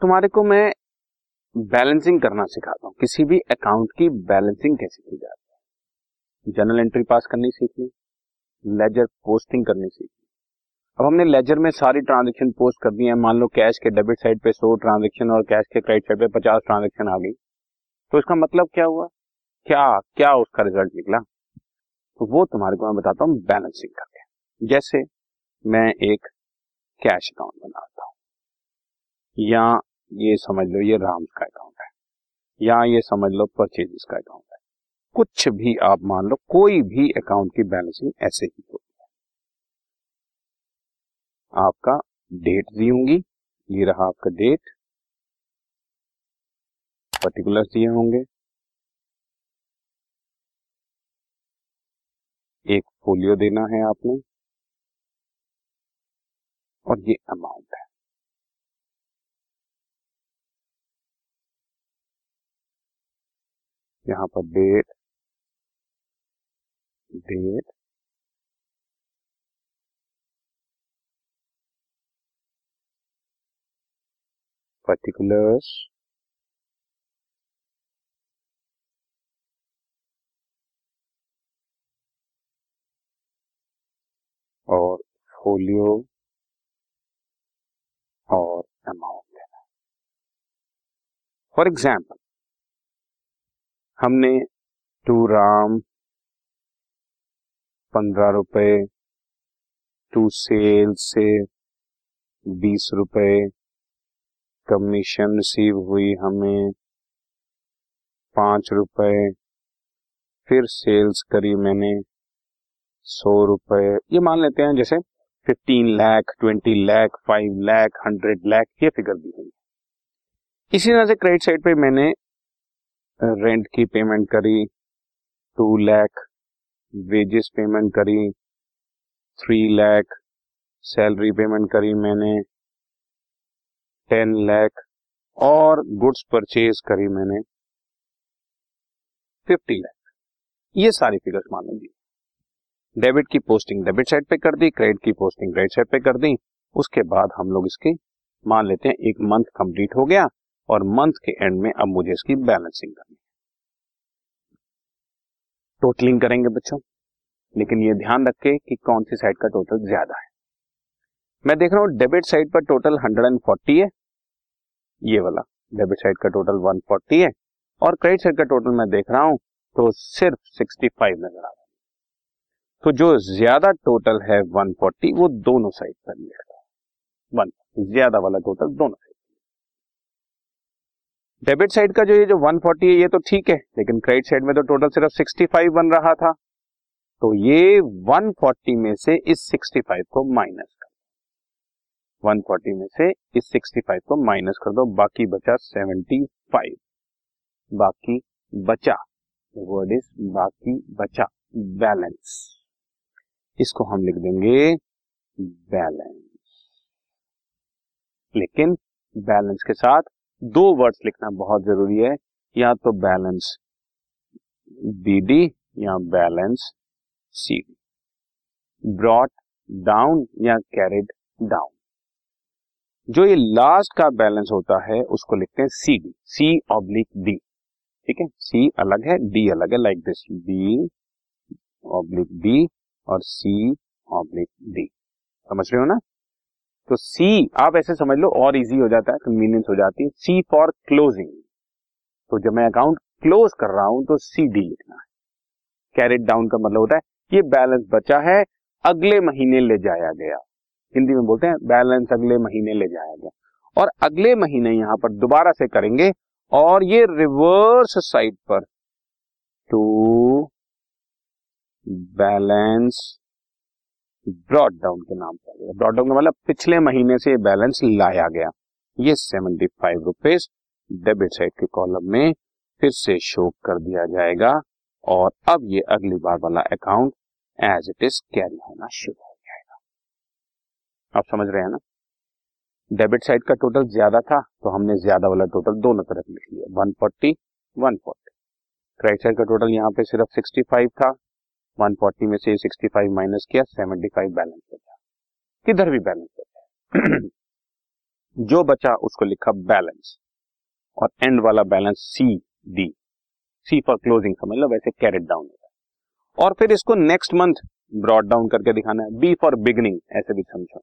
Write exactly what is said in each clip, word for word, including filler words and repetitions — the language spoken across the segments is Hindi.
तुम्हारे को मैं बैलेंसिंग करना सिखाता हूँ। किसी भी अकाउंट की बैलेंसिंग कैसे की जाती है, जर्नल एंट्री पास करनी सीखनी, लेजर पोस्टिंग करनी सीखनी। अब हमने लेजर में सारी ट्रांजेक्शन पोस्ट कर दी है। मान लो कैश के डेबिट साइड पे सौ ट्रांजेक्शन और कैश के क्रेडिट साइड पे पचास ट्रांजेक्शन आ गई, तो इसका मतलब क्या हुआ, क्या क्या उसका रिजल्ट निकला, तो वो तुम्हारे को मैं बताता हूँ बैलेंसिंग करके। जैसे मैं एक कैश अकाउंट बनाता हूँ, या ये समझ लो ये राम का अकाउंट है, या ये समझ लो परचेजेस का अकाउंट है, कुछ भी आप मान लो, कोई भी अकाउंट की बैलेंसिंग ऐसे ही होती है। आपका डेट दी होंगी, ये रहा आपका डेट, पर्टिकुलर्स दिए होंगे, एक फोलियो देना है आपने, और ये अमाउंट है। यहाँ पर डेट डेट पर्टिकुलर्स और फोलियो और अमाउंट देना। फॉर एग्जाम्पल हमने टू राम पंद्रह रुपए, टू सेल से बीस रुपए, कमीशन रिसीव हुई हमें पांच रुपए, फिर सेल्स करी मैंने सौ रुपए, ये मान लेते हैं जैसे fifteen lakh, twenty lakh, five lakh, hundred lakh, ये फिगर दी हुई। इसी तरह से क्रेडिट साइड पे मैंने रेंट की पेमेंट करी टू लाख, वेजेस पेमेंट करी थ्री लाख, सैलरी पेमेंट करी मैंने टेन लाख, और गुड्स परचेज करी मैंने फिफ्टी लाख। ये सारी फिगर्स मान लीजिए। डेबिट की पोस्टिंग डेबिट साइड पे कर दी, क्रेडिट की पोस्टिंग क्रेडिट साइड पे कर दी। उसके बाद हम लोग इसकी मान लेते हैं एक मंथ कंप्लीट हो गया, और मंथ के एंड में अब मुझे इसकी बैलेंसिंग करनी है। टोटलिंग करेंगे बच्चों, लेकिन ये ध्यान रखें कि कौन सी साइड का टोटल ज्यादा है। मैं देख रहा हूँ डेबिट साइड पर टोटल एक सौ चालीस है, ये वाला डेबिट साइड का टोटल एक सौ चालीस है, और क्रेडिट साइड का टोटल मैं देख रहा हूँ तो सिर्फ पैंसठ नजर आ रहा है। तो जो ज्यादा टोटल है एक सौ चालीस, वो दोनों साइड पर निकलता है, ज्यादा वाला टोटल दोनों। डेबिट साइड का जो ये जो एक सौ चालीस है ये तो ठीक है, लेकिन क्रेडिट साइड में तो टोटल सिर्फ पैंसठ बन रहा था, तो ये एक सौ चालीस में से इस पैंसठ को माइनस कर दो, एक सौ चालीस में से इस पैंसठ को माइनस कर दो, बाकी बचा पचहत्तर, बाकी बचा, वर्ड इज बाकी बचा बैलेंस। इसको हम लिख देंगे बैलेंस, लेकिन बैलेंस के साथ दो वर्ड्स लिखना बहुत जरूरी है, या तो बैलेंस बीडी या बैलेंस सीडी, ब्रॉट डाउन या कैरिड डाउन। जो ये लास्ट का बैलेंस होता है उसको लिखते हैं सीडी, सी ऑब्लिक डी, ठीक है, सी अलग है डी अलग है, like this B oblique D और सी ऑब्लिक डी, समझ रहे हो ना। तो सी आप ऐसे समझ लो, और इजी हो जाता है, कन्वीनियंस हो जाती है। सी फॉर क्लोजिंग, तो जब मैं अकाउंट क्लोज कर रहा हूं तो सी डी लिखना है। कैरेट डाउन का मतलब होता है ये बैलेंस बचा है अगले महीने ले जाया गया, हिंदी में बोलते हैं बैलेंस अगले महीने ले जाया गया, और अगले महीने यहां पर दोबारा से करेंगे, और ये रिवर्स साइड पर टू बैलेंस ब्रॉट डाउन के नाम पर, ब्रॉट डाउन का मतलब पिछले महीने से बैलेंस लाया गया। ये seventy five rupees debit side के कॉलम में फिर से शो कर दिया जाएगा, और अब ये अगली बार वाला account as it is carry होना शुरू हो जाएगा। आप समझ रहे हैं ना, डेबिट साइड का टोटल ज्यादा था तो हमने ज्यादा वाला टोटल दोनों तरफ लिख लिया, one forty one forty. Credit side का टोटल यहाँ पे सिर्फ सिक्सटी फाइव था, एक सौ चालीस में से पैंसठ माइनस किया, पचहत्तर बैलेंस बचा, किधर भी बैलेंस बचा जो बचा उसको लिखा बैलेंस और एंड वाला balance C D, C for closing समझ लो, वैसे कैरेट डाउन होता है। और फिर इसको नेक्स्ट मंथ ब्रॉट डाउन करके दिखाना है, बी फॉर बिगनिंग, ऐसे भी समझो।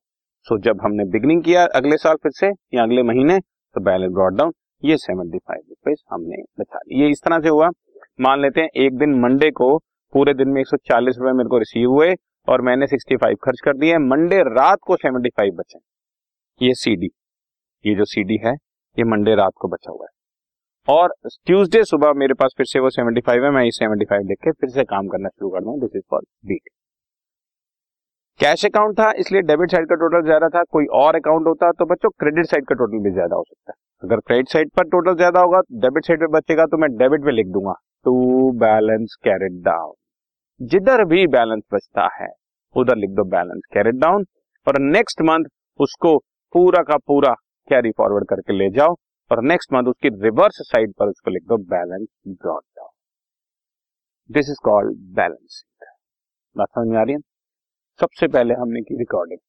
सो so, जब हमने बिगनिंग किया अगले साल फिर से या अगले महीने तो बैलेंस ब्रॉट डाउन, ये सेवेंटी फाइव रुपीज हमने बचा लिए। ये इस तरह से हुआ, मान लेते हैं एक दिन मंडे को पूरे दिन में एक सौ चालीस रुपए मेरे को रिसीव हुए और मैंने पैंसठ खर्च कर दिए, मंडे रात को पचहत्तर बचे। ये सीडी, ये जो सीडी है ये मंडे रात को बचा हुआ है। और ट्यूसडे सुबह मेरे पास फिर से वो पचहत्तर है, मैं इस पचहत्तर लिख के फिर से काम करना शुरू कर दूं। This is for beat. Cash account था इसलिए डेबिट साइड का टोटल ज्यादा था, कोई और अकाउंट होता तो बच्चों क्रेडिट साइड का टोटल भी ज्यादा हो सकता है। अगर क्रेडिट साइड पर टोटल ज्यादा होगा, डेबिट साइड पे बचेगा तो मैं डेबिट पे लिख दूंगा टू बैलेंस कैरेट डाउन। जिधर भी बैलेंस बचता है उधर लिख दो बैलेंस कैरेट डाउन और नेक्स्ट मंथ उसको पूरा का पूरा कैरी फॉरवर्ड करके ले जाओ और नेक्स्ट मंथ उसकी रिवर्स साइड पर उसको लिख दो balance brought down. This is called balancing. बात समझ में आ रही है? सबसे पहले हमने की रिकॉर्डिंग,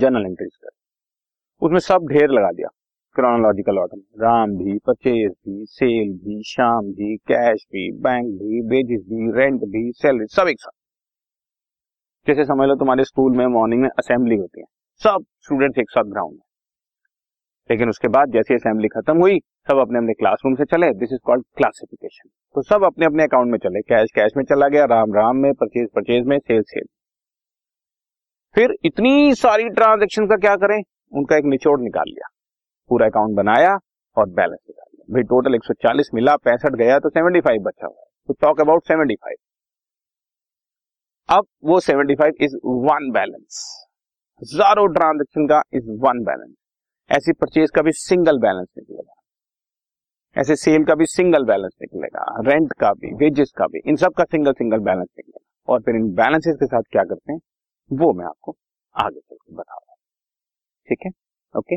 जर्नल एंट्रीज कर, उसमें सब ढेर लगा दिया क्रोनोलॉजिकल ऑर्डर में, राम भी, परचेज भी, सेल भी, शाम भी, कैश भी, बैंक भी, वेजेस भी, रेंट भी, सैलरी, सब एक साथ। जैसे समझ लो तुम्हारे स्कूल में मॉर्निंग में असेंबली होती है, सब स्टूडेंट्स एक साथ ग्राउंड में, लेकिन उसके बाद जैसे असेंबली खत्म हुई सब अपने अपने क्लासरूम से चले। This is called classification. तो सब अपने अपने अकाउंट में चले, कैश कैश में चला गया, राम राम में, परचेज परचेज में, सेल सेल। फिर इतनी सारी ट्रांजेक्शन का क्या करें, उनका एक निचोड़ निकाल लिया, पूरा अकाउंट बनाया और बैलेंस निकाल लिया। भाई टोटल एक सौ चालीस मिला, पैंसठ गया तो पचहत्तर बचा हुआ है। तो टॉक अबाउट पचहत्तर। अब वो पचहत्तर इज वन बैलेंस, हजारों ट्रांजैक्शन का इज वन बैलेंस। ऐसी परचेज का भी सिंगल बैलेंस निकलेगा, ऐसे सेल का भी सिंगल बैलेंस निकलेगा, रेंट का भी, वेजेस का भी, इन सब का सिंगल सिंगल बैलेंस निकलेगा। और फिर इन बैलेंसेस के साथ क्या करते हैं वो मैं आपको आगे चल के बताऊंगा, ठीक है? ओके।